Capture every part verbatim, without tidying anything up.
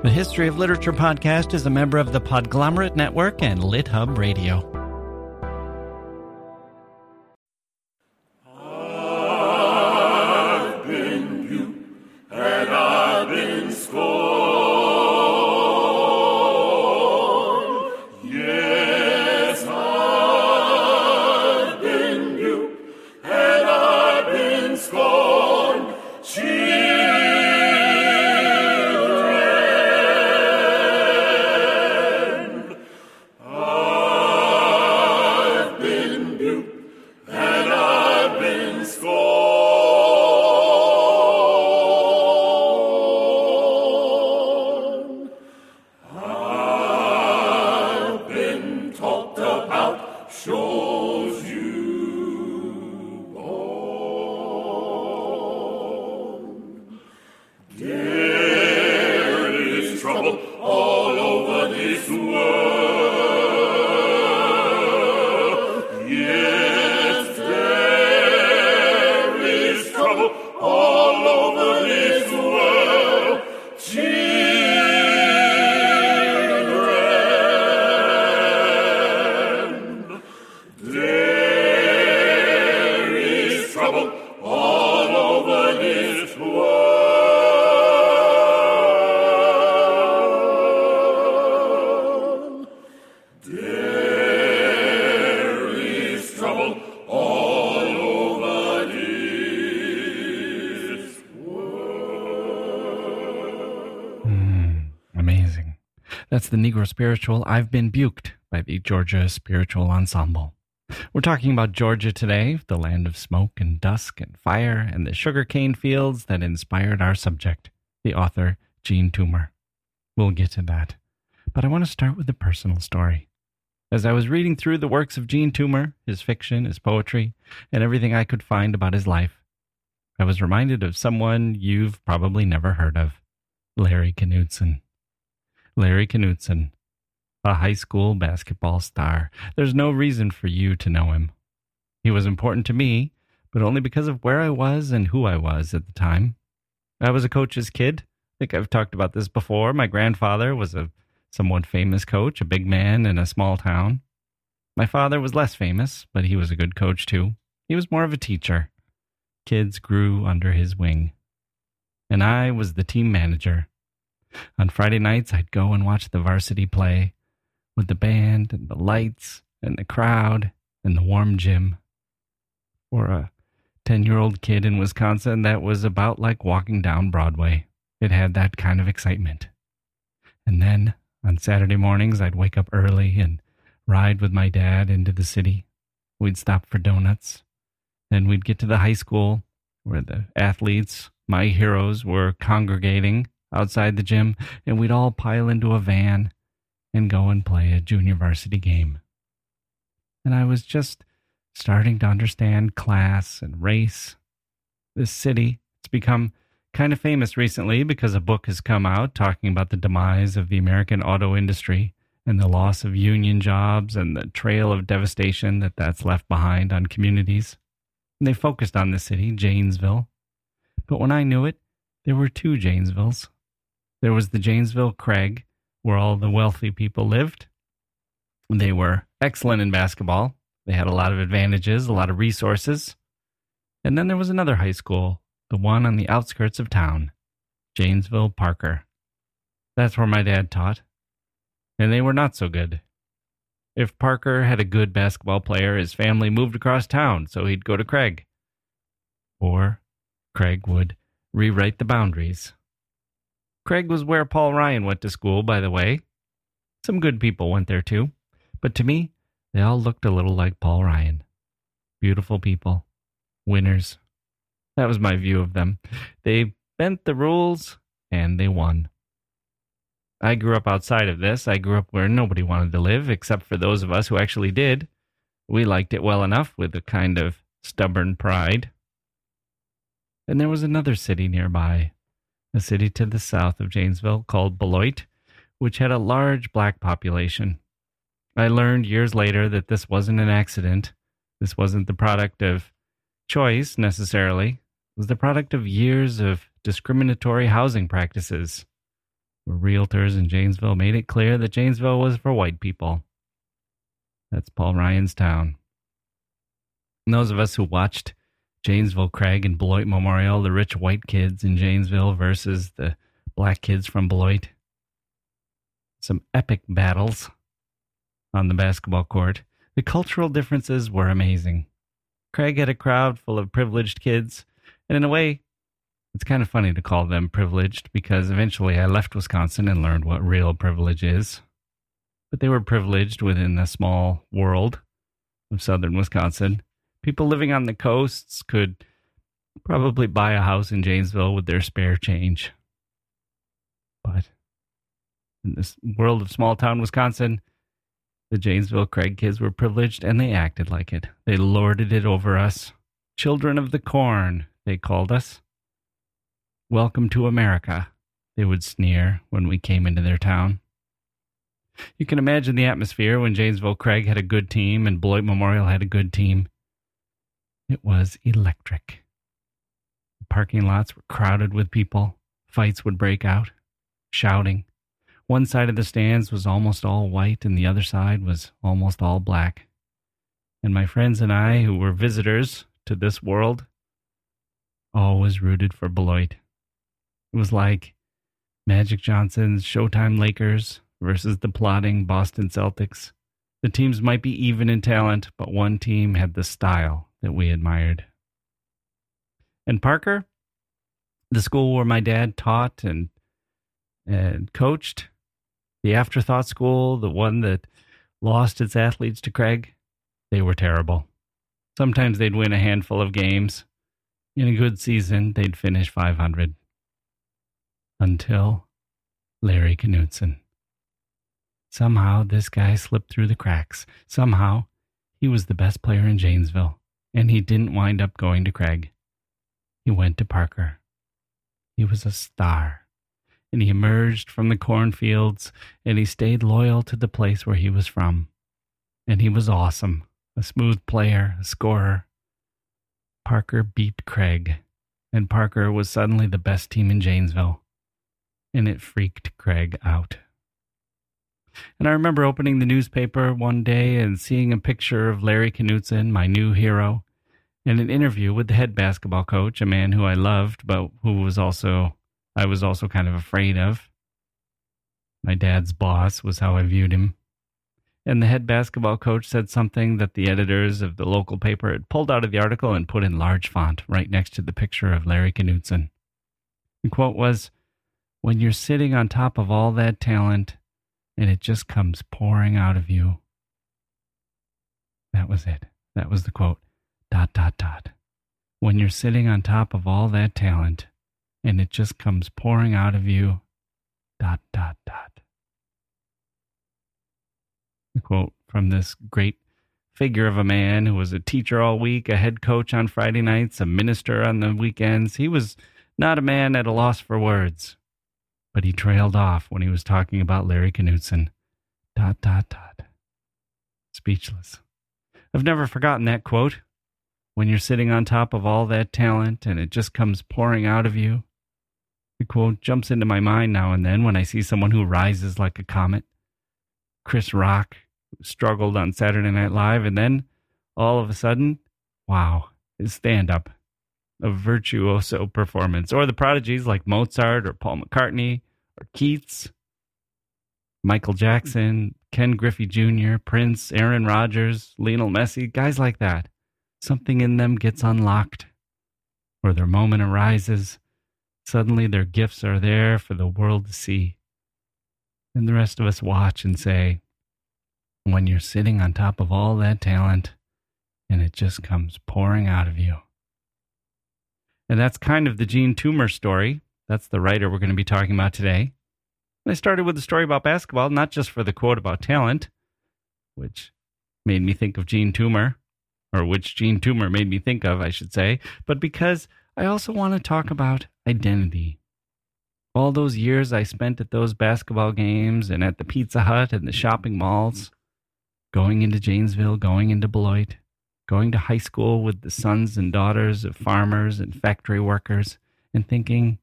The History of Literature podcast is a member of the Podglomerate Network and Lit Hub Radio. I've been buked and I've been scorned. Yes, I've been buked and I've been scorned. She That's the Negro Spiritual, I've Been Buked, by the Georgia Spiritual Ensemble. We're talking about Georgia today, the land of smoke and dusk and fire, and the sugarcane fields that inspired our subject, the author Jean Toomer. We'll get to that. But I want to start with a personal story. As I was reading through the works of Jean Toomer, his fiction, his poetry, and everything I could find about his life, I was reminded of someone you've probably never heard of, Larry Knudsen. Larry Knudsen, a high school basketball star. There's no reason for you to know him. He was important to me, but only because of where I was and who I was at the time. I was a coach's kid. I think I've talked about this before. My grandfather was a somewhat famous coach, a big man in a small town. My father was less famous, but he was a good coach too. He was more of a teacher. Kids grew under his wing. And I was the team manager. On Friday nights, I'd go and watch the varsity play with the band and the lights and the crowd and the warm gym. For a ten-year-old kid in Wisconsin, that was about like walking down Broadway. It had that kind of excitement. And then on Saturday mornings, I'd wake up early and ride with my dad into the city. We'd stop for donuts. Then we'd get to the high school where the athletes, my heroes, were congregating outside the gym, and we'd all pile into a van and go and play a junior varsity game. And I was just starting to understand class and race. This city, it's become kind of famous recently because a book has come out talking about the demise of the American auto industry and the loss of union jobs and the trail of devastation that that's left behind on communities. And they focused on the city, Janesville. But when I knew it, there were two Janesvilles. There was the Janesville Craig, where all the wealthy people lived. They were excellent in basketball. They had a lot of advantages, a lot of resources. And then there was another high school, the one on the outskirts of town, Janesville Parker. That's where my dad taught. And they were not so good. If Parker had a good basketball player, his family moved across town, so he'd go to Craig. Or Craig would rewrite the boundaries. Craig was where Paul Ryan went to school, by the way. Some good people went there too, but to me, they all looked a little like Paul Ryan. Beautiful people. Winners. That was my view of them. They bent the rules, and they won. I grew up outside of this. I grew up where nobody wanted to live, except for those of us who actually did. We liked it well enough with a kind of stubborn pride. And there was another city nearby, a city to the south of Janesville called Beloit, which had a large black population. I learned years later that this wasn't an accident. This wasn't the product of choice, necessarily. It was the product of years of discriminatory housing practices. realtors in Janesville made it clear that Janesville was for white people. That's Paul Ryan's town. And those of us who watched Janesville Craig and Beloit Memorial, the rich white kids in Janesville versus the black kids from Beloit. Some epic battles on the basketball court. The cultural differences were amazing. Craig had a crowd full of privileged kids, and in a way, it's kind of funny to call them privileged because eventually I left Wisconsin and learned what real privilege is. But they were privileged within the small world of southern Wisconsin. People living on the coasts could probably buy a house in Janesville with their spare change. But in this world of small-town Wisconsin, the Janesville Craig kids were privileged, and they acted like it. They lorded it over us. Children of the corn, they called us. Welcome to America, they would sneer when we came into their town. You can imagine the atmosphere when Janesville Craig had a good team and Beloit Memorial had a good team. It was electric. The parking lots were crowded with people. Fights would break out, shouting. One side of the stands was almost all white and the other side was almost all black. And my friends and I, who were visitors to this world, always rooted for Beloit. It was like Magic Johnson's Showtime Lakers versus the plodding Boston Celtics. The teams might be even in talent, but one team had the style that we admired. And Parker, the school where my dad taught and, and coached, the afterthought school, the one that lost its athletes to Craig, they were terrible. Sometimes they'd win a handful of games. In a good season, they'd finish five hundred. Until Larry Knudsen. Somehow, this guy slipped through the cracks. Somehow, he was the best player in Janesville, and he didn't wind up going to Craig. He went to Parker. He was a star. And he emerged from the cornfields, and he stayed loyal to the place where he was from. And he was awesome, a smooth player, a scorer. Parker beat Craig, and Parker was suddenly the best team in Janesville, and it freaked Craig out. And I remember opening the newspaper one day and seeing a picture of Larry Knudsen, my new hero, and an interview with the head basketball coach, a man who I loved, but who was also... I was also kind of afraid of. My dad's boss was how I viewed him. And the head basketball coach said something that the editors of the local paper had pulled out of the article and put in large font right next to the picture of Larry Knudsen. The quote was, "When you're sitting on top of all that talent and it just comes pouring out of you." That was it. That was the quote. Dot, dot, dot. When you're sitting on top of all that talent and it just comes pouring out of you, dot, dot, dot. A quote from this great figure of a man who was a teacher all week, a head coach on Friday nights, a minister on the weekends. He was not a man at a loss for words, but he trailed off when he was talking about Larry Knudsen. Dot, dot, dot. Speechless. I've never forgotten that quote. When you're sitting on top of all that talent and it just comes pouring out of you. The quote jumps into my mind now and then when I see someone who rises like a comet. Chris Rock, who struggled on Saturday Night Live, and then, all of a sudden, wow, his stand-up. A virtuoso performance. Or the prodigies like Mozart or Paul McCartney or Keats, Michael Jackson, Ken Griffey Junior, Prince, Aaron Rodgers, Lionel Messi, guys like that. Something in them gets unlocked, or their moment arises. Suddenly their gifts are there for the world to see. And the rest of us watch and say, when you're sitting on top of all that talent, and it just comes pouring out of you. And that's kind of the Jean Toomer story. That's the writer we're going to be talking about today. And I started with a story about basketball, not just for the quote about talent, which made me think of Jean Toomer. Or which Jean Toomer made me think of, I should say, but because I also want to talk about identity. All those years I spent at those basketball games and at the Pizza Hut and the shopping malls, going into Janesville, going into Beloit, going to high school with the sons and daughters of farmers and factory workers, and thinking,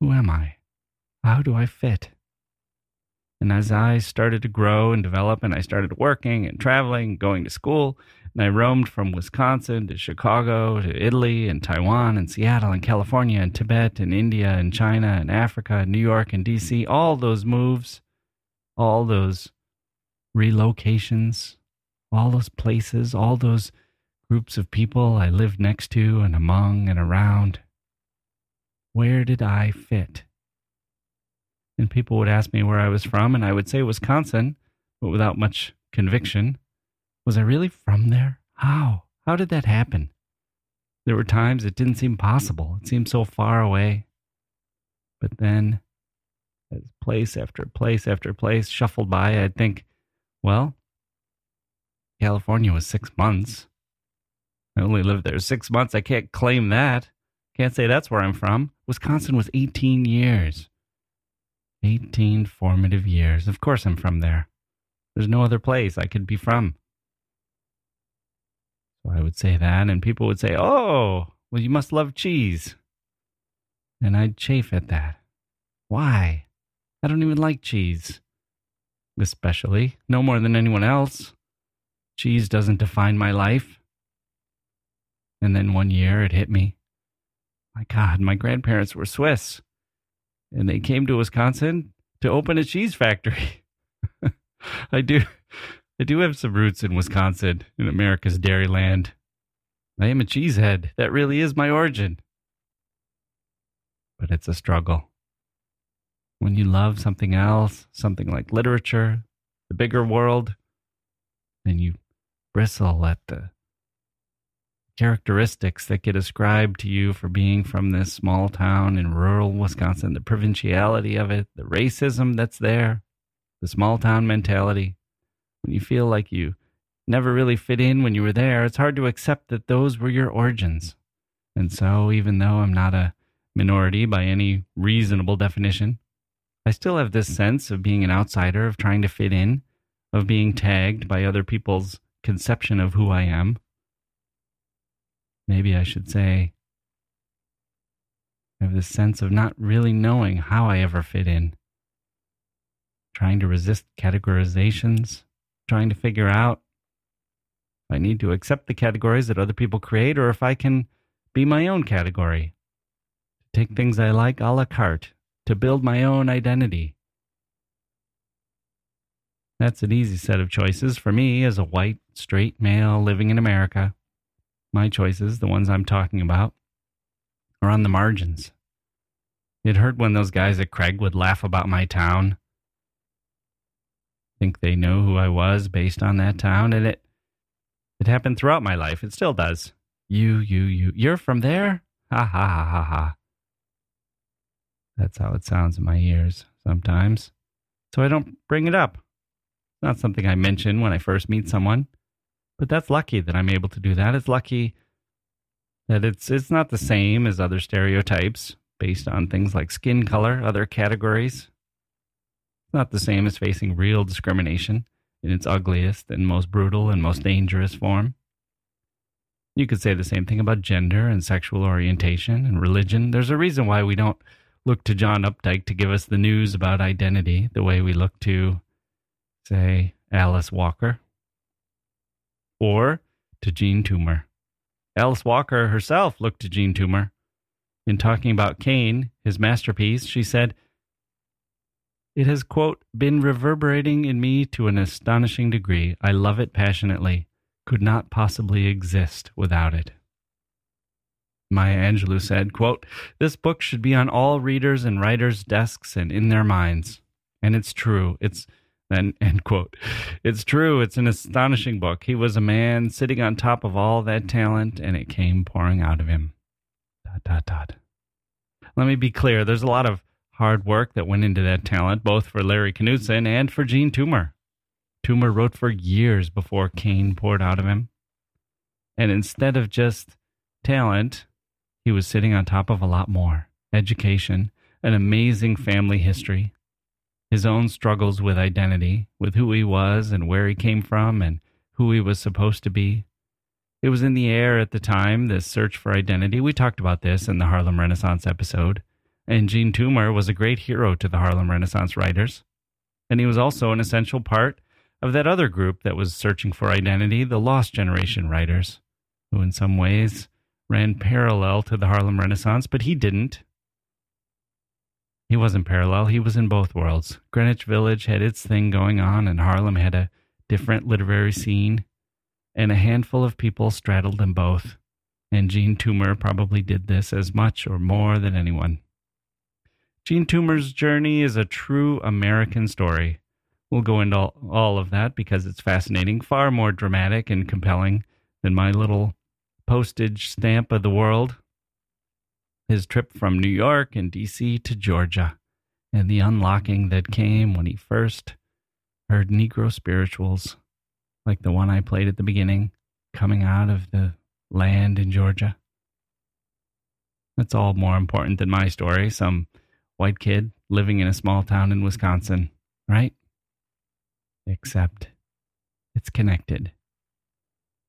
who am I? how do I fit? And as I started to grow and develop, and I started working and traveling, going to school, and I roamed from Wisconsin to Chicago to Italy and Taiwan and Seattle and California and Tibet and India and China and Africa and New York and D C, all those moves, all those relocations, all those places, all those groups of people I lived next to and among and around. Where did I fit? And people would ask me where I was from, and I would say Wisconsin, but without much conviction. Was I really from there? How? How did that happen? There were times it didn't seem possible. It seemed so far away. But then, as place after place after place shuffled by, I'd think, well, California was six months. I only lived there six months. I can't claim that. Can't say that's where I'm from. Wisconsin was eighteen years. eighteen formative years. Of course I'm from there. There's no other place I could be from. So I would say that, and people would say, oh, well, you must love cheese. And I'd chafe at that. Why? I don't even like cheese. Especially, no more than anyone else. Cheese doesn't define my life. And then one year it hit me. My God, my grandparents were Swiss. And they came to Wisconsin to open a cheese factory. I do I do have some roots in Wisconsin, in America's dairy land. I am a cheesehead. That really is my origin. But it's a struggle. When you love something else, something like literature, the bigger world, then you bristle at the characteristics that get ascribed to you for being from this small town in rural Wisconsin, the provinciality of it, the racism that's there, the small town mentality. When you feel like you never really fit in when you were there, it's hard to accept that those were your origins. And so, even though I'm not a minority by any reasonable definition, I still have this sense of being an outsider, of trying to fit in, of being tagged by other people's conception of who I am. Maybe I should say, I have this sense of not really knowing how I ever fit in. Trying to resist categorizations, trying to figure out if I need to accept the categories that other people create or if I can be my own category. To take things I like a la carte, to build my own identity. That's an easy set of choices for me as a white, straight male living in America. My choices, the ones I'm talking about, are on the margins. It hurt when those guys at Craig would laugh about my town. Think they know who I was based on that town, and it it happened throughout my life. It still does. You, you, you. You're from there? Ha ha ha ha ha. That's how it sounds in my ears sometimes. So I don't bring it up. It's not something I mention when I first meet someone. But that's lucky that I'm able to do that. It's lucky that it's it's not the same as other stereotypes based on things like skin color, other categories. It's not the same as facing real discrimination in its ugliest and most brutal and most dangerous form. You could say the same thing about gender and sexual orientation and religion. There's a reason why we don't look to John Updike to give us the news about identity the way we look to, say, Alice Walker. Or to Jean Toomer. Alice Walker herself looked to Jean Toomer. In talking about Cane, his masterpiece, she said, "It has, quote, been reverberating in me to an astonishing degree. I love it passionately. Could not possibly exist without it." Maya Angelou said, quote, "This book should be on all readers' and writers' desks and in their minds. And it's true. It's And, end quote. It's true. It's an astonishing book. He was a man sitting on top of all that talent, and it came pouring out of him. Dot, dot, dot. Let me be clear. There's a lot of hard work that went into that talent, both for Larry Knudsen and for Jean Toomer. Toomer wrote for years before Cane poured out of him. And instead of just talent, he was sitting on top of a lot more. Education, an amazing family history, his own struggles with identity, with who he was and where he came from and who he was supposed to be. It was in the air at the time, this search for identity. We talked about this in the Harlem Renaissance episode. and Jean Toomer was a great hero to the Harlem Renaissance writers, and he was also an essential part of that other group that was searching for identity, the Lost Generation writers, who in some ways ran parallel to the Harlem Renaissance, but he didn't. He wasn't parallel, he was in both worlds. Greenwich Village had its thing going on, and Harlem had a different literary scene, and a handful of people straddled them both. And Jean Toomer probably did this as much or more than anyone. Jean Toomer's journey is a true American story. We'll go into all, all of that because it's fascinating, far more dramatic and compelling than my little postage stamp of the world. His trip from New York and D C to Georgia, and the unlocking that came when he first heard Negro spirituals, like the one I played at the beginning, coming out of the land in Georgia. That's all more important than my story, some white kid living in a small town in Wisconsin, right? Except it's connected.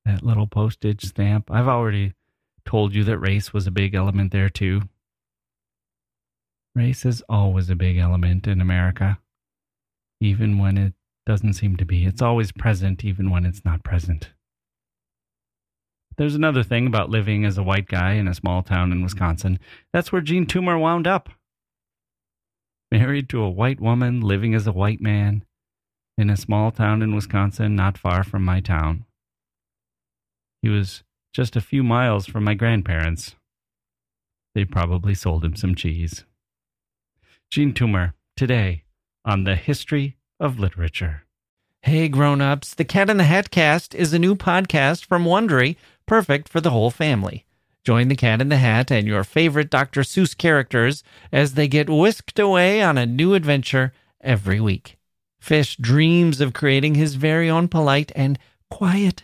That little postage stamp. I've already told you that race was a big element there too. Race is always a big element in America, even when it doesn't seem to be. It's always present, even when it's not present. There's another thing about living as a white guy in a small town in Wisconsin. That's where Jean Toomer wound up. Married to a white woman, living as a white man, in a small town in Wisconsin, not far from my town. He was just a few miles from my grandparents. They probably sold him some cheese. Jean Toomer, today, on the History of Literature. Hey, grown-ups, the Cat in the Hat Cast is a new podcast from Wondery, perfect for the whole family. Join the Cat in the Hat and your favorite Doctor Seuss characters as they get whisked away on a new adventure every week. Fish dreams of creating his very own polite and quiet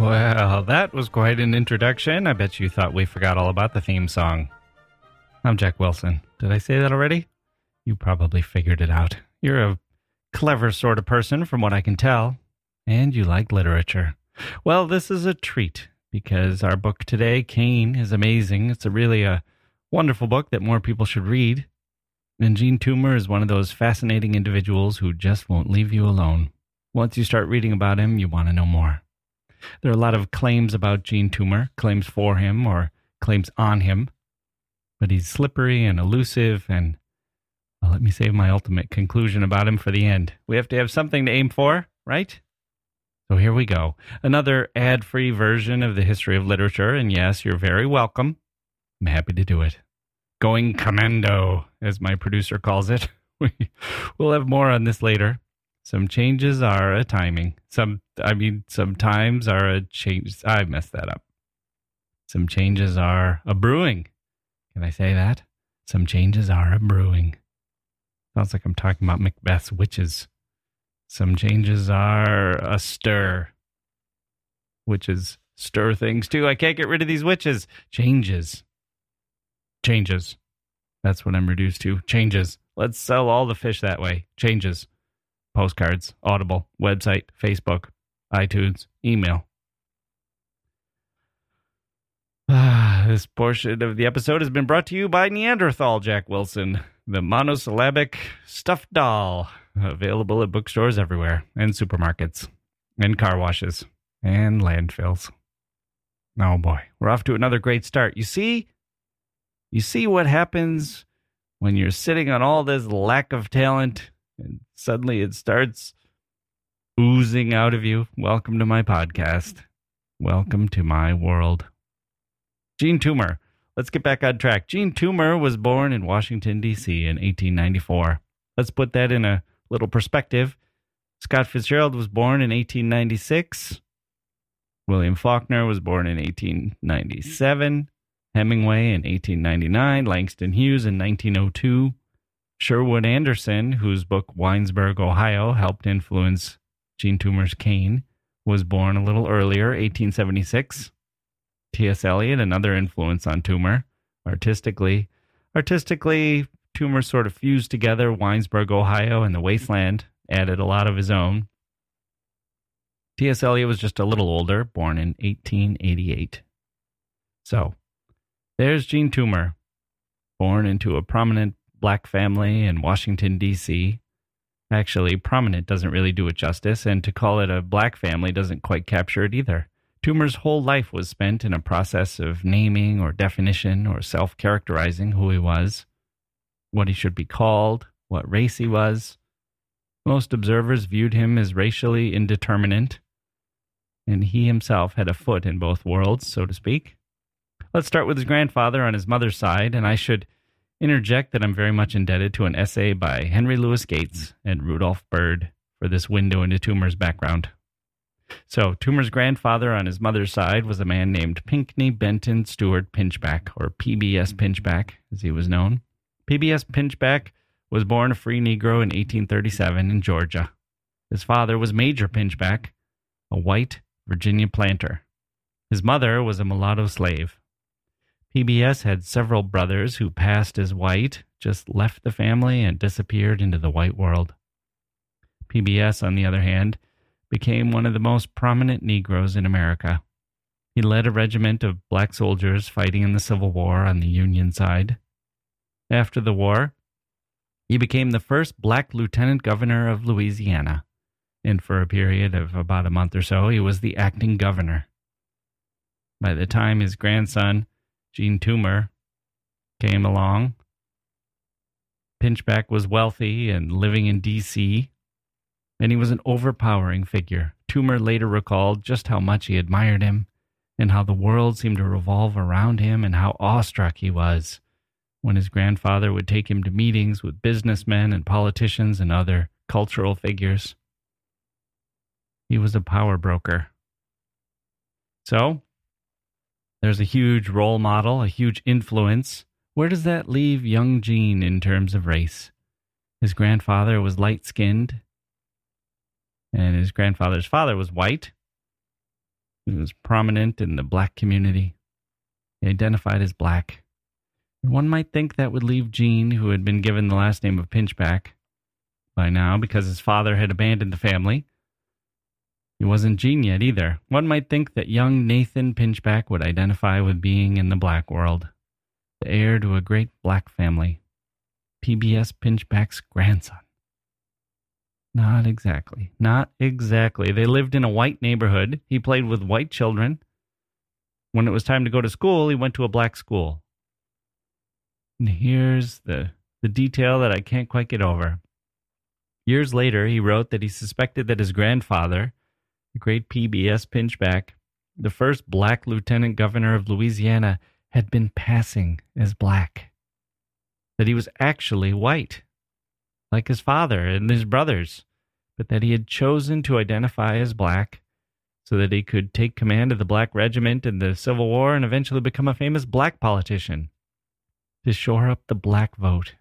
Well, that was quite an introduction. I bet you thought we forgot all about the theme song. I'm Jack Wilson. Did I say that already? You probably figured it out. You're a clever sort of person, from what I can tell, and you like literature. Well, this is a treat, because our book today, Cane, is amazing. It's a really a wonderful book that more people should read, and Jean Toomer is one of those fascinating individuals who just won't leave you alone. Once you start reading about him, you want to know more. There are a lot of claims about Jean Toomer, claims for him or claims on him, but he's slippery and elusive, and well, let me save my ultimate conclusion about him for the end. We have to have something to aim for, right? So here we go. Another ad-free version of the History of Literature, and yes, you're very welcome. I'm happy to do it. Going commando, as my producer calls it. We'll have more on this later. Some changes are a timing. Some, I mean, sometimes are a change. I messed that up. Some changes are a brewing. Can I say that? Some changes are a brewing. Sounds like I'm talking about Macbeth's witches. Some changes are a stir. Witches stir things too. I can't get rid of these witches. Changes. Changes. That's what I'm reduced to. Changes. Let's sell all the fish that way. Changes. Postcards, Audible, website, Facebook, iTunes, email. Ah, this portion of the episode has been brought to you by Neanderthal Jack Wilson, the monosyllabic stuffed doll available at bookstores everywhere, and supermarkets, and car washes, and landfills. Oh boy, we're off to another great start. You see, you see what happens when you're sitting on all this lack of talent, and suddenly it starts oozing out of you. Welcome to my podcast. Welcome to my world. Jean Toomer. Let's get back on track. Jean Toomer was born in Washington, D C in eighteen ninety-four. Let's put that in a little perspective. Scott Fitzgerald was born in eighteen ninety-six. William Faulkner was born in eighteen ninety-seven. Hemingway in eighteen ninety-nine. Langston Hughes in nineteen oh two. Sherwood Anderson, whose book Winesburg, Ohio, helped influence Jean Toomer's Cane, was born a little earlier, eighteen seventy-six. T S. Eliot, another influence on Toomer, artistically. Artistically, Toomer sort of fused together Winesburg, Ohio, and The Wasteland, added a lot of his own. T S. Eliot was just a little older, born in eighteen eighty-eight. So, there's Jean Toomer, born into a prominent black family in Washington, D C Actually, prominent doesn't really do it justice, and to call it a black family doesn't quite capture it either. Toomer's whole life was spent in a process of naming or definition or self-characterizing who he was, what he should be called, what race he was. Most observers viewed him as racially indeterminate, and he himself had a foot in both worlds, so to speak. Let's start with his grandfather on his mother's side, and I should interject that I'm very much indebted to an essay by Henry Louis Gates and Rudolph Byrd for this window into Toomer's background. So, Toomer's grandfather on his mother's side was a man named Pinckney Benton Stewart Pinchback, or P B S Pinchback, as he was known. P B S Pinchback was born a free Negro in eighteen thirty-seven in Georgia. His father was Major Pinchback, a white Virginia planter. His mother was a mulatto slave. P B S had several brothers who passed as white, just left the family and disappeared into the white world. P B S, on the other hand, became one of the most prominent Negroes in America. He led a regiment of black soldiers fighting in the Civil War on the Union side. After the war, he became the first black lieutenant governor of Louisiana, and for a period of about a month or so, he was the acting governor. By the time his grandson, Jean Toomer, came along, Pinchback was wealthy and living in D C, and he was an overpowering figure. Toomer later recalled just how much he admired him and how the world seemed to revolve around him and how awestruck he was when his grandfather would take him to meetings with businessmen and politicians and other cultural figures. He was a power broker. So, there's a huge role model, a huge influence. Where does that leave young Jean in terms of race? His grandfather was light-skinned, and his grandfather's father was white. He was prominent in the black community. He identified as black. And one might think that would leave Jean, who had been given the last name of Pinchback by now because his father had abandoned the family. He wasn't Jean yet either. One might think that young Nathan Pinchback would identify with being in the black world, the heir to a great black family, P B S Pinchback's grandson. Not exactly. Not exactly. They lived in a white neighborhood. He played with white children. When it was time to go to school, he went to a black school. And here's the, the detail that I can't quite get over. Years later, he wrote that he suspected that his grandfather, the great P B S Pinchback, the first black lieutenant governor of Louisiana, had been passing as black. That he was actually white, like his father and his brothers, but that he had chosen to identify as black so that he could take command of the black regiment in the Civil War and eventually become a famous black politician to shore up the black vote.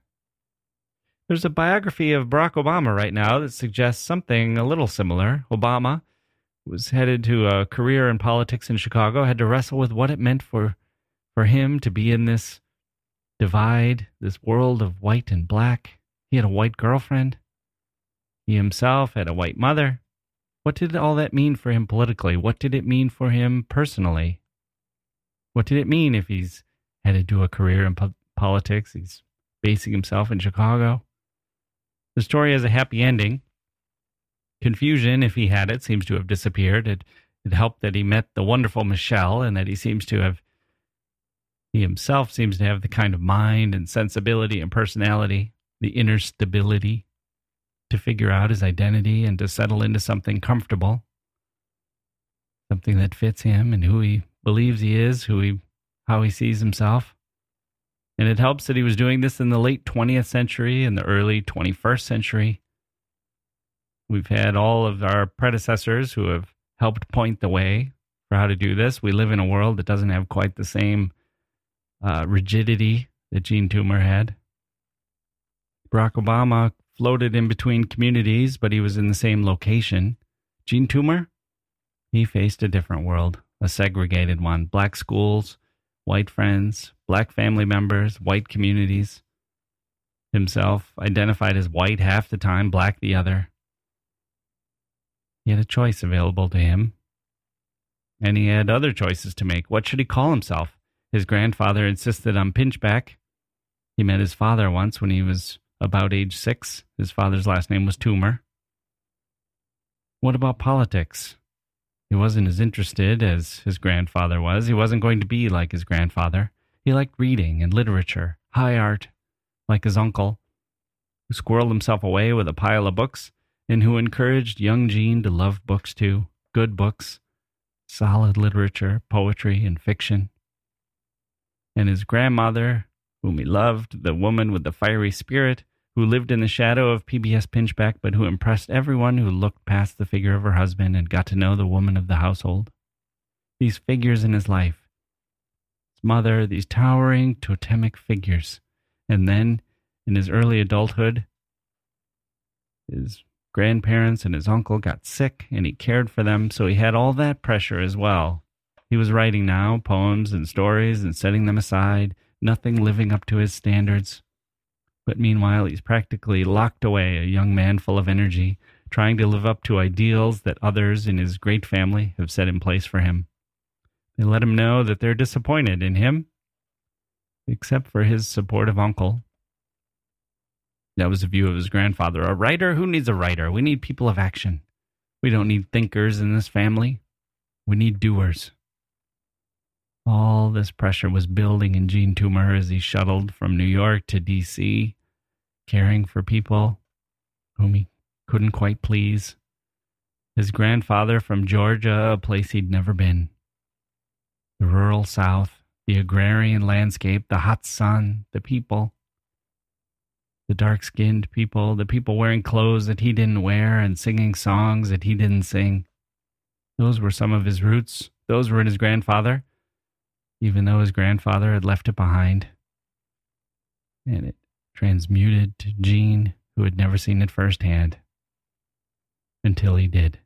There's a biography of Barack Obama right now that suggests something a little similar. Obama was headed to a career in politics in Chicago, had to wrestle with what it meant for, for him to be in this divide, this world of white and black. He had a white girlfriend. He himself had a white mother. What did all that mean for him politically? What did it mean for him personally? What did it mean if he's had to do a career in po- politics? He's basing himself in Chicago. The story has a happy ending. Confusion, if he had it, seems to have disappeared. It, it helped that he met the wonderful Michelle, and that he seems to have, he himself seems to have the kind of mind and sensibility and personality, the inner stability to figure out his identity and to settle into something comfortable, something that fits him and who he believes he is, who he, how he sees himself. And it helps that he was doing this in the late twentieth century and the early twenty-first century. We've had all of our predecessors who have helped point the way for how to do this. We live in a world that doesn't have quite the same uh, rigidity that Jean Toomer had. Barack Obama floated in between communities, but he was in the same location. Jean Toomer, he faced a different world, a segregated one. Black schools, white friends, black family members, white communities. Himself identified as white half the time, black the other. He had a choice available to him, and he had other choices to make. What should he call himself? His grandfather insisted on Pinchback. He met his father once when he was about age six. His father's last name was Toomer. What about politics? He wasn't as interested as his grandfather was. He wasn't going to be like his grandfather. He liked reading and literature, high art, like his uncle, who squirreled himself away with a pile of books, and who encouraged young Jean to love books too, good books, solid literature, poetry, and fiction. And his grandmother, whom he loved, the woman with the fiery spirit, who lived in the shadow of P B S Pinchback, but who impressed everyone who looked past the figure of her husband and got to know the woman of the household. These figures in his life, his mother, these towering totemic figures. And then, in his early adulthood, his grandparents and his uncle got sick, and he cared for them, so he had all that pressure as well. He was writing now poems and stories and setting them aside, nothing living up to his standards. But meanwhile, he's practically locked away, a young man full of energy, trying to live up to ideals that others in his great family have set in place for him. They let him know that they're disappointed in him, except for his supportive uncle. That was the view of his grandfather. A writer? Who needs a writer? We need people of action. We don't need thinkers in this family. We need doers. All this pressure was building in Jean Toomer as he shuttled from New York to D C, caring for people whom he couldn't quite please. His grandfather from Georgia, a place he'd never been. The rural South, the agrarian landscape, the hot sun, the people. The dark-skinned people, the people wearing clothes that he didn't wear and singing songs that he didn't sing. Those were some of his roots. Those were in his grandfather, even though his grandfather had left it behind. And it transmuted to Jean, who had never seen it firsthand. Until he did.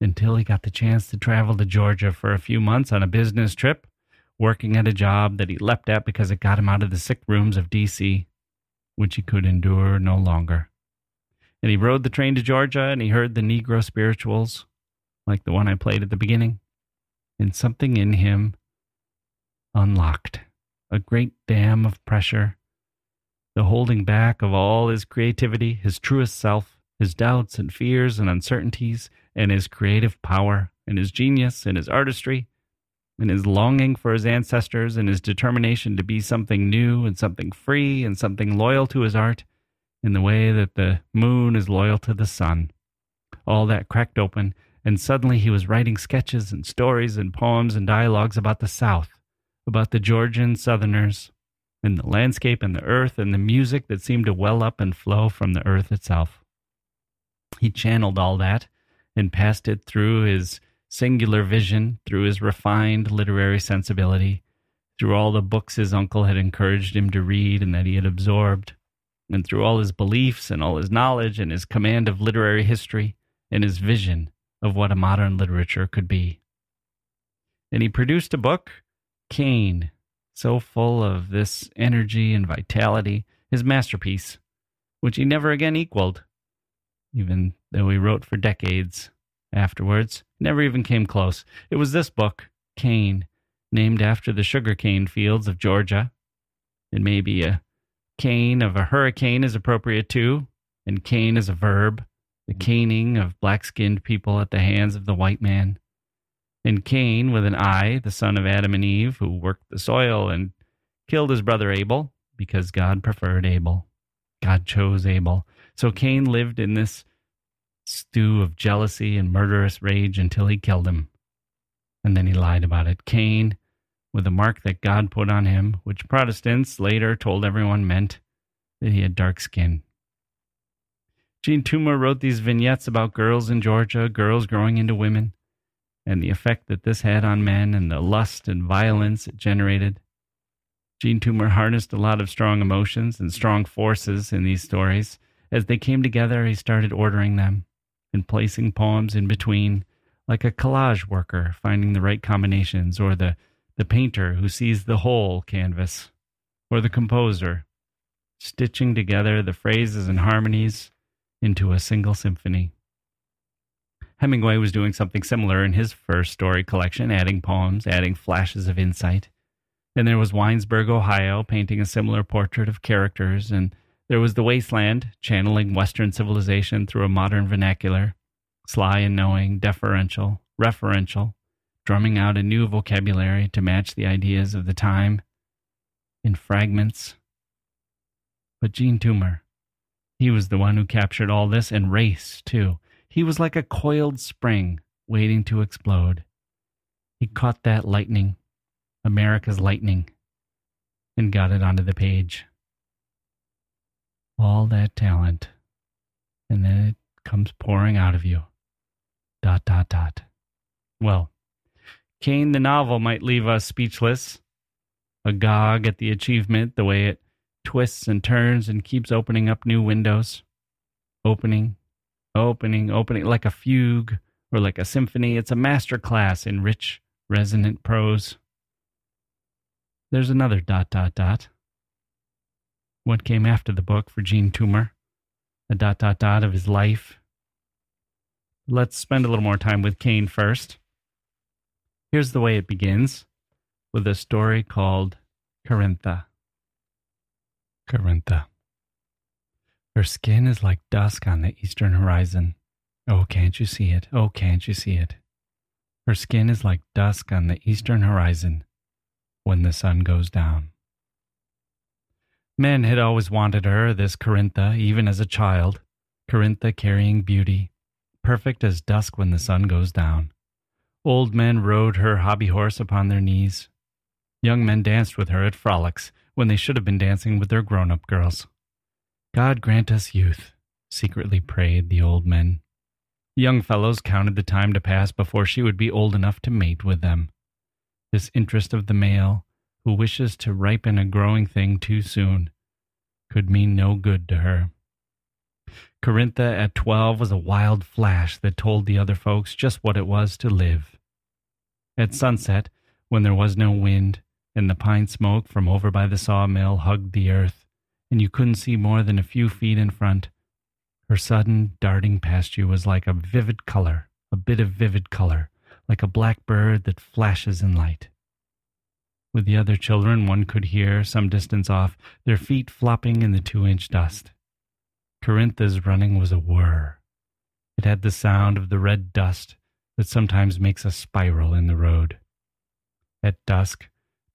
Until he got the chance to travel to Georgia for a few months on a business trip, working at a job that he leapt at because it got him out of the sick rooms of D C, which he could endure no longer. And he rode the train to Georgia, and he heard the Negro spirituals, like the one I played at the beginning. And something in him unlocked. A great dam of pressure. The holding back of all his creativity, his truest self, his doubts and fears and uncertainties, and his creative power, and his genius, and his artistry, and his longing for his ancestors, and his determination to be something new and something free and something loyal to his art in the way that the moon is loyal to the sun. All that cracked open, and suddenly he was writing sketches and stories and poems and dialogues about the South, about the Georgian Southerners, and the landscape and the earth and the music that seemed to well up and flow from the earth itself. He channeled all that and passed it through his singular vision, through his refined literary sensibility, through all the books his uncle had encouraged him to read and that he had absorbed, and through all his beliefs and all his knowledge and his command of literary history and his vision of what a modern literature could be. And he produced a book, Cane, so full of this energy and vitality, his masterpiece, which he never again equaled, even though he wrote for decades afterwards. Never even came close. It was this book, Cane, named after the sugarcane fields of Georgia. And maybe a cane of a hurricane is appropriate too, and cane is a verb, the caning of black-skinned people at the hands of the white man. And Cane, with an I, the son of Adam and Eve, who worked the soil and killed his brother Abel, because God preferred Abel. God chose Abel. So Cane lived in this stew of jealousy and murderous rage until he killed him. And then he lied about it. Cane, with a mark that God put on him, which Protestants later told everyone meant that he had dark skin. Jean Toomer wrote these vignettes about girls in Georgia, girls growing into women, and the effect that this had on men and the lust and violence it generated. Jean Toomer harnessed a lot of strong emotions and strong forces in these stories. As they came together, he started ordering them and placing poems in between, like a collage worker finding the right combinations, or the, the painter who sees the whole canvas, or the composer stitching together the phrases and harmonies into a single symphony. Hemingway was doing something similar in his first story collection, adding poems, adding flashes of insight. Then there was Winesburg, Ohio, painting a similar portrait of characters, and there was The Wasteland, channeling Western civilization through a modern vernacular, sly and knowing, deferential, referential, drumming out a new vocabulary to match the ideas of the time in fragments. But Jean Toomer, he was the one who captured all this, and race, too. He was like a coiled spring waiting to explode. He caught that lightning, America's lightning, and got it onto the page. All that talent, and then it comes pouring out of you. Dot, dot, dot. Well, Cane the novel might leave us speechless, agog at the achievement, the way it twists and turns and keeps opening up new windows. Opening, opening, opening, like a fugue or like a symphony. It's a masterclass in rich, resonant prose. There's another dot, dot, dot. What came after the book for Jean Toomer? A dot, dot, dot of his life. Let's spend a little more time with Cane first. Here's the way it begins, with a story called Carintha. Corintha. Her skin is like dusk on the eastern horizon. Oh, can't you see it? Oh, can't you see it? Her skin is like dusk on the eastern horizon when the sun goes down. Men had always wanted her, this Corintha, even as a child. Corintha carrying beauty, perfect as dusk when the sun goes down. Old men rode her hobby horse upon their knees. Young men danced with her at frolics, when they should have been dancing with their grown-up girls. God grant us youth, secretly prayed the old men. Young fellows counted the time to pass before she would be old enough to mate with them. This interest of the male, who wishes to ripen a growing thing too soon, could mean no good to her. Corintha at twelve was a wild flash that told the other folks just what it was to live. At sunset, when there was no wind, and the pine smoke from over by the sawmill hugged the earth, and you couldn't see more than a few feet in front, her sudden darting past you was like a vivid color, a bit of vivid color, like a black bird that flashes in light. With the other children, one could hear, some distance off, their feet flopping in the two-inch dust. Carintha's running was a whir. It had the sound of the red dust that sometimes makes a spiral in the road. At dusk,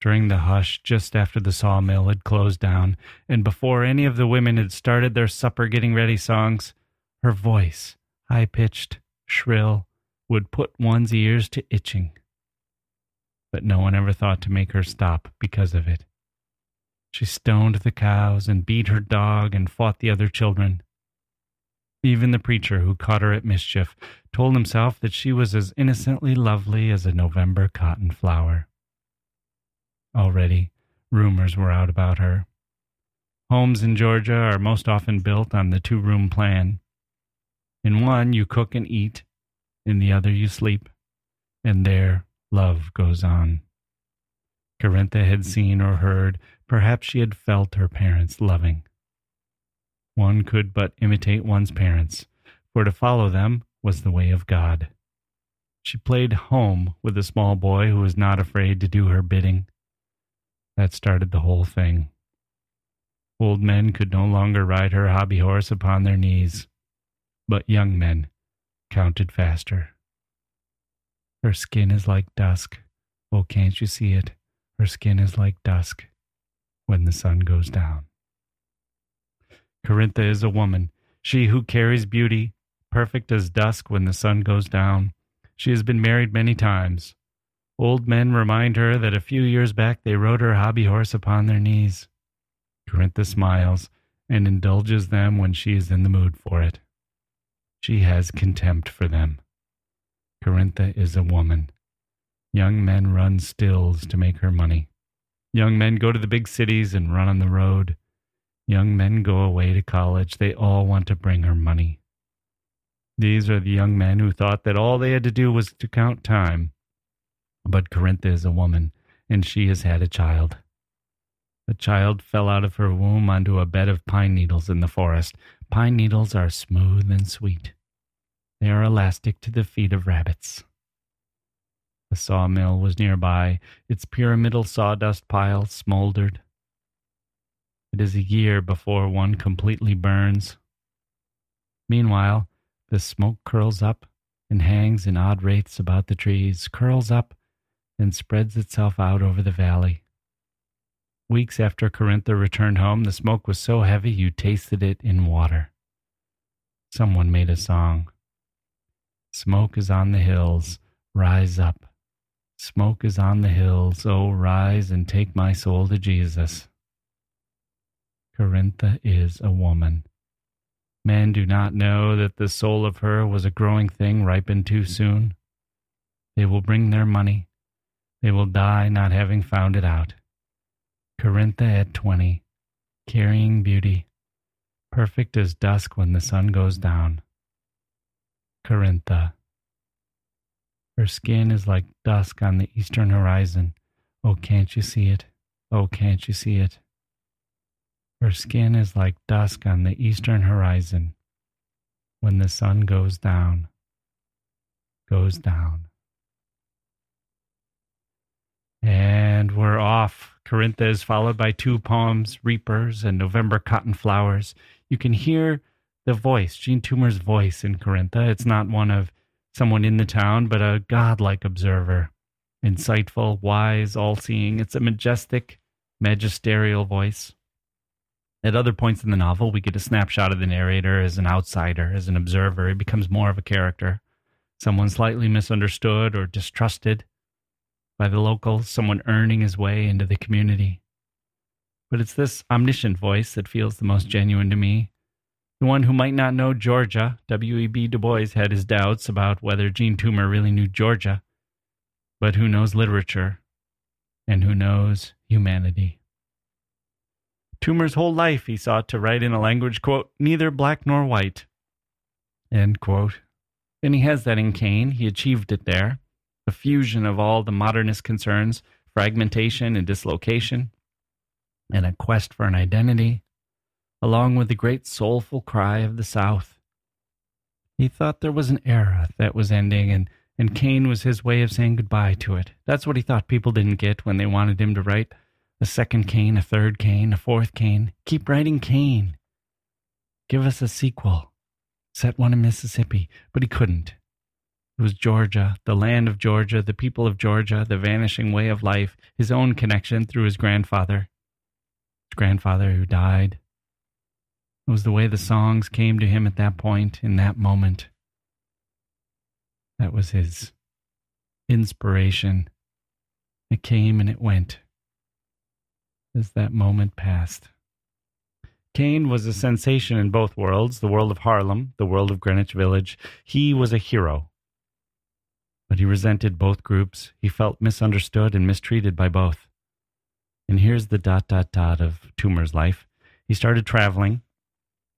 during the hush, just after the sawmill had closed down, and before any of the women had started their supper-getting-ready songs, her voice, high-pitched, shrill, would put one's ears to itching. But no one ever thought to make her stop because of it. She stoned the cows and beat her dog and fought the other children. Even the preacher who caught her at mischief told himself that she was as innocently lovely as a November cotton flower. Already, rumors were out about her. Homes in Georgia are most often built on the two-room plan. In one, you cook and eat. In the other, you sleep. And there, love goes on. Corintha had seen or heard, perhaps she had felt her parents loving. One could but imitate one's parents, for to follow them was the way of God. She played home with a small boy who was not afraid to do her bidding. That started the whole thing. Old men could no longer ride her hobby horse upon their knees, but young men counted faster. Her skin is like dusk. Oh, can't you see it? Her skin is like dusk when the sun goes down. Corintha is a woman, she who carries beauty, perfect as dusk when the sun goes down. She has been married many times. Old men remind her that a few years back they rode her hobby horse upon their knees. Corintha smiles and indulges them when she is in the mood for it. She has contempt for them. Corintha is a woman. Young men run stills to make her money. Young men go to the big cities and run on the road. Young men go away to college. They all want to bring her money. These are the young men who thought that all they had to do was to count time. But Corintha is a woman, and she has had a child. The child fell out of her womb onto a bed of pine needles in the forest. Pine needles are smooth and sweet. They are elastic to the feet of rabbits. The sawmill was nearby. Its pyramidal sawdust pile smoldered. It is a year before one completely burns. Meanwhile, the smoke curls up and hangs in odd wraiths about the trees, curls up and spreads itself out over the valley. Weeks after Corintha returned home, the smoke was so heavy you tasted it in water. Someone made a song. Smoke is on the hills, rise up. Smoke is on the hills, oh, rise and take my soul to Jesus. Corintha is a woman. Men do not know that the soul of her was a growing thing ripened too soon. They will bring their money. They will die not having found it out. Corintha at twenty, carrying beauty, perfect as dusk when the sun goes down. Corintha. Her skin is like dusk on the eastern horizon. Oh, can't you see it? Oh, can't you see it? Her skin is like dusk on the eastern horizon when the sun goes down, goes down. And we're off. Corintha is followed by two poems, Reapers and November Cotton Flowers. You can hear the voice, Jean Toomer's voice in Corintha. It's not one of someone in the town, but a godlike observer. Insightful, wise, all-seeing. It's a majestic, magisterial voice. At other points in the novel, we get a snapshot of the narrator as an outsider, as an observer. He becomes more of a character, someone slightly misunderstood or distrusted by the locals, someone earning his way into the community. But it's this omniscient voice that feels the most genuine to me. The one who might not know Georgia. W E B Du Bois had his doubts about whether Jean Toomer really knew Georgia, but who knows literature and who knows humanity. Toomer's whole life he sought to write in a language, quote, neither black nor white, end quote. And he has that in Cane. He achieved it there. A fusion of all the modernist concerns, fragmentation and dislocation, and a quest for an identity, along with the great soulful cry of the South. He thought there was an era that was ending, and, and Cane was his way of saying goodbye to it. That's what he thought people didn't get when they wanted him to write a second Cane, a third Cane, a fourth Cane. Keep writing Cane. Give us a sequel. Set one in Mississippi. But he couldn't. It was Georgia, the land of Georgia, the people of Georgia, the vanishing way of life, his own connection through his grandfather, his grandfather who died. It was the way the songs came to him at that point, in that moment. That was his inspiration. It came and it went as that moment passed. Cane was a sensation in both worlds, the world of Harlem, the world of Greenwich Village. He was a hero. But he resented both groups. He felt misunderstood and mistreated by both. And here's the dot, dot, dot of Toomer's life. He started traveling.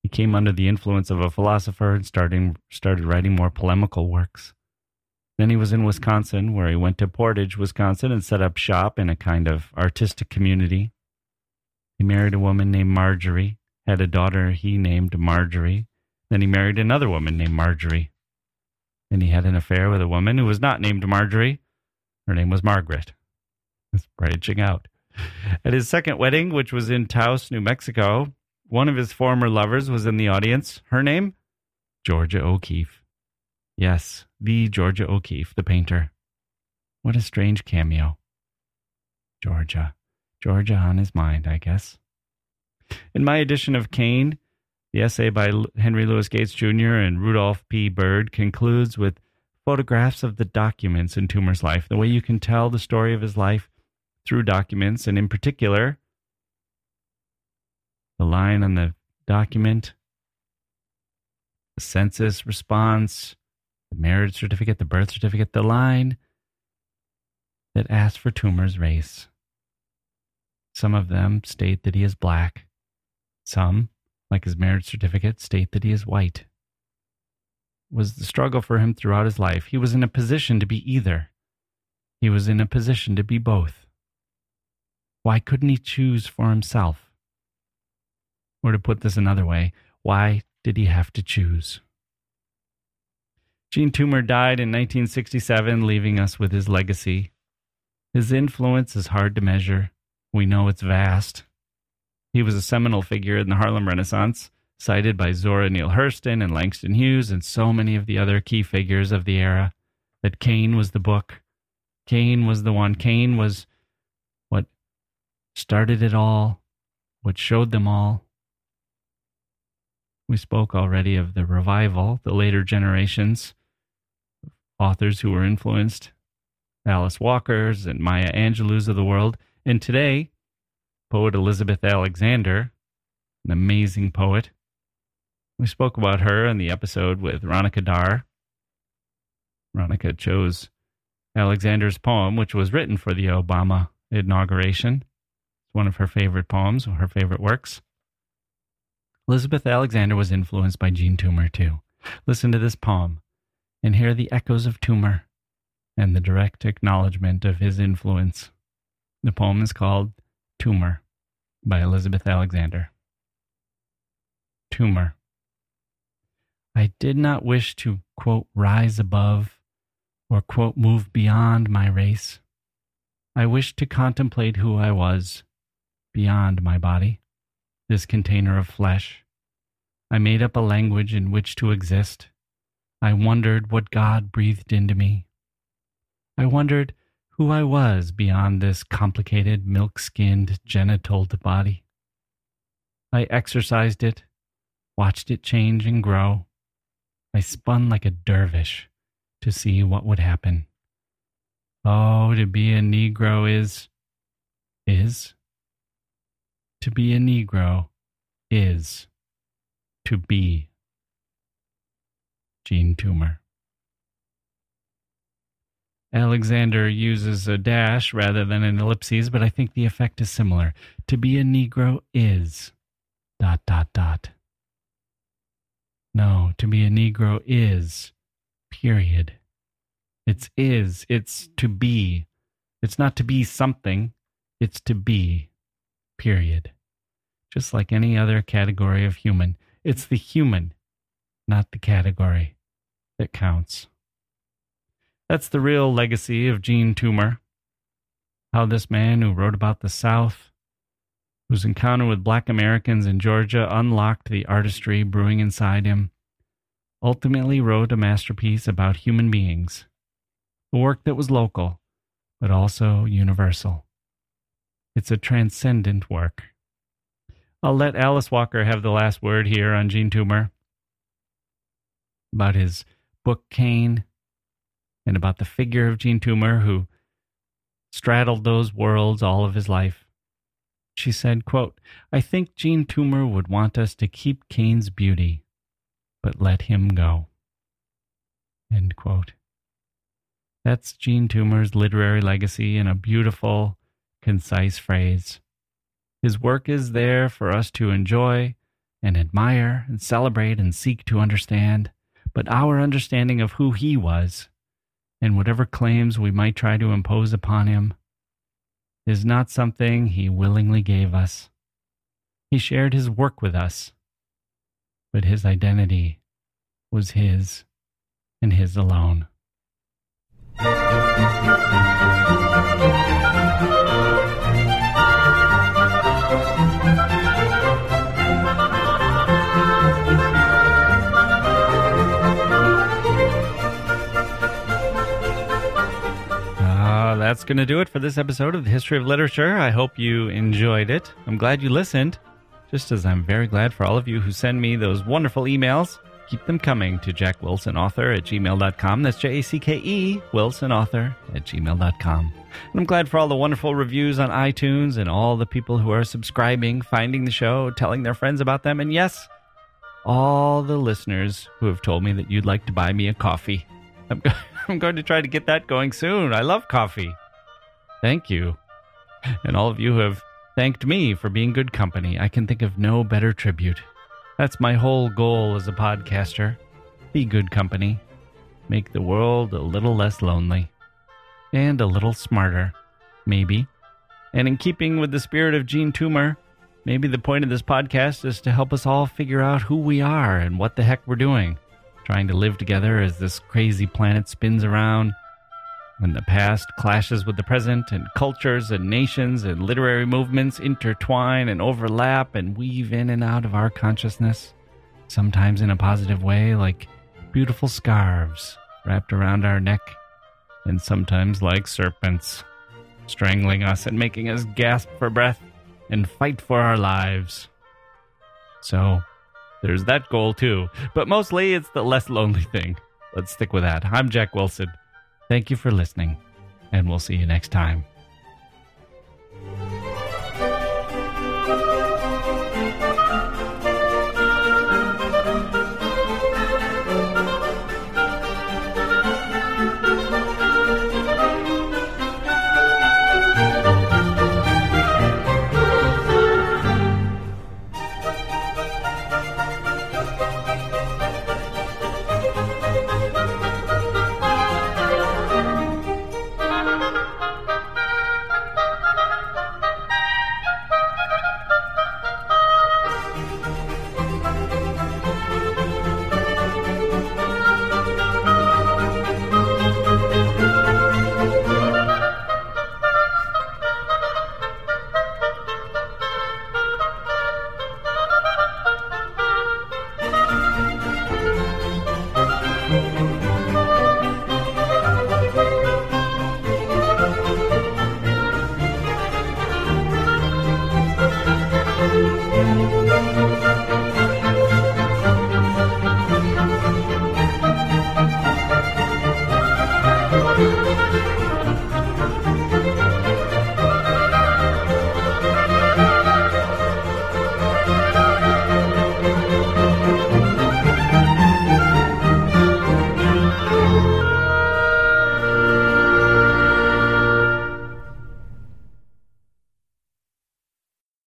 He came under the influence of a philosopher and starting, started writing more polemical works. Then he was in Wisconsin, where he went to Portage, Wisconsin, and set up shop in a kind of artistic community. He married a woman named Marjorie, had a daughter he named Marjorie. Then he married another woman named Marjorie. And he had an affair with a woman who was not named Marjorie. Her name was Margaret. It's branching out. At his second wedding, which was in Taos, New Mexico, one of his former lovers was in the audience. Her name? Georgia O'Keeffe. Yes, the Georgia O'Keeffe, the painter. What a strange cameo. Georgia. Georgia on his mind, I guess. In my edition of Cane, the essay by Henry Louis Gates Junior and Rudolph P. Byrd concludes with photographs of the documents in Toomer's life, the way you can tell the story of his life through documents, and in particular, the line on the document, the census response, the marriage certificate, the birth certificate, the line that asks for Toomer's race. Some of them state that he is black. Some, like his marriage certificate, state that he is white. It was the struggle for him throughout his life. He was in a position to be either. He was in a position to be both. Why couldn't he choose for himself? Or to put this another way, why did he have to choose? Jean Toomer died in nineteen sixty-seven, leaving us with his legacy. His influence is hard to measure. We know it's vast. He was a seminal figure in the Harlem Renaissance, cited by Zora Neale Hurston and Langston Hughes and so many of the other key figures of the era, that Cane was the book. Cane was the one. Cane was what started it all, what showed them all. We spoke already of the revival, the later generations, authors who were influenced, Alice Walkers and Maya Angelou's of the world. And today, poet Elizabeth Alexander, an amazing poet. We spoke about her in the episode with Ronica Dar. Ronica chose Alexander's poem, which was written for the Obama inauguration. It's one of her favorite poems, her favorite works. Elizabeth Alexander was influenced by Jean Toomer, too. Listen to this poem and hear the echoes of Toomer and the direct acknowledgement of his influence. The poem is called Toomer by Elizabeth Alexander. Toomer. I did not wish to, quote, rise above or, quote, move beyond my race. I wished to contemplate who I was beyond my body, this container of flesh. I made up a language in which to exist. I wondered what God breathed into me. I wondered who I was beyond this complicated, milk-skinned, genitaled body. I exercised it, watched it change and grow. I spun like a dervish to see what would happen. Oh, to be a Negro is... is? To be a Negro is... to be. Jean Toomer. Alexander uses a dash rather than an ellipsis, but I think the effect is similar. To be a Negro is... dot, dot, dot. No, to be a Negro is... period. It's is. It's to be. It's not to be something. It's to be. Period. Just like any other category of human. It's the human, not the category, that counts. That's the real legacy of Jean Toomer. How this man who wrote about the South, whose encounter with black Americans in Georgia unlocked the artistry brewing inside him, ultimately wrote a masterpiece about human beings, a work that was local, but also universal. It's a transcendent work. I'll let Alice Walker have the last word here on Jean Toomer, about his book Cane, and about the figure of Jean Toomer, who straddled those worlds all of his life. She said, quote, I think Jean Toomer would want us to keep Cain's beauty, but let him go. End quote. That's Jean Toomer's literary legacy in a beautiful, concise phrase. His work is there for us to enjoy and admire and celebrate and seek to understand, but our understanding of who he was and whatever claims we might try to impose upon him is not something he willingly gave us. He shared his work with us, but his identity was his and his alone. that's going to do it for this episode of The History of Literature. I hope you enjoyed it. I'm glad you listened, just as I'm very glad for all of you who send me those wonderful emails. Keep them coming to jackwilsonauthor at gmail dot com. That's J A C K E, wilsonauthor at gmail dot com. And I'm glad for all the wonderful reviews on iTunes and all the people who are subscribing, finding the show, telling their friends about them. And yes, all the listeners who have told me that you'd like to buy me a coffee. I'm, go- I'm going to try to get that going soon. I love coffee. Thank you. And all of you who have thanked me for being good company. I can think of no better tribute. That's my whole goal as a podcaster. Be good company. Make the world a little less lonely. And a little smarter, maybe. And in keeping with the spirit of Jean Toomer, maybe the point of this podcast is to help us all figure out who we are and what the heck we're doing. Trying to live together as this crazy planet spins around, and the past clashes with the present, and cultures and nations and literary movements intertwine and overlap and weave in and out of our consciousness, sometimes in a positive way, like beautiful scarves wrapped around our neck, and sometimes like serpents, strangling us and making us gasp for breath and fight for our lives. So, there's that goal too. But mostly, it's the less lonely thing. Let's stick with that. I'm Jack Wilson. Thank you for listening, and we'll see you next time. Thank you.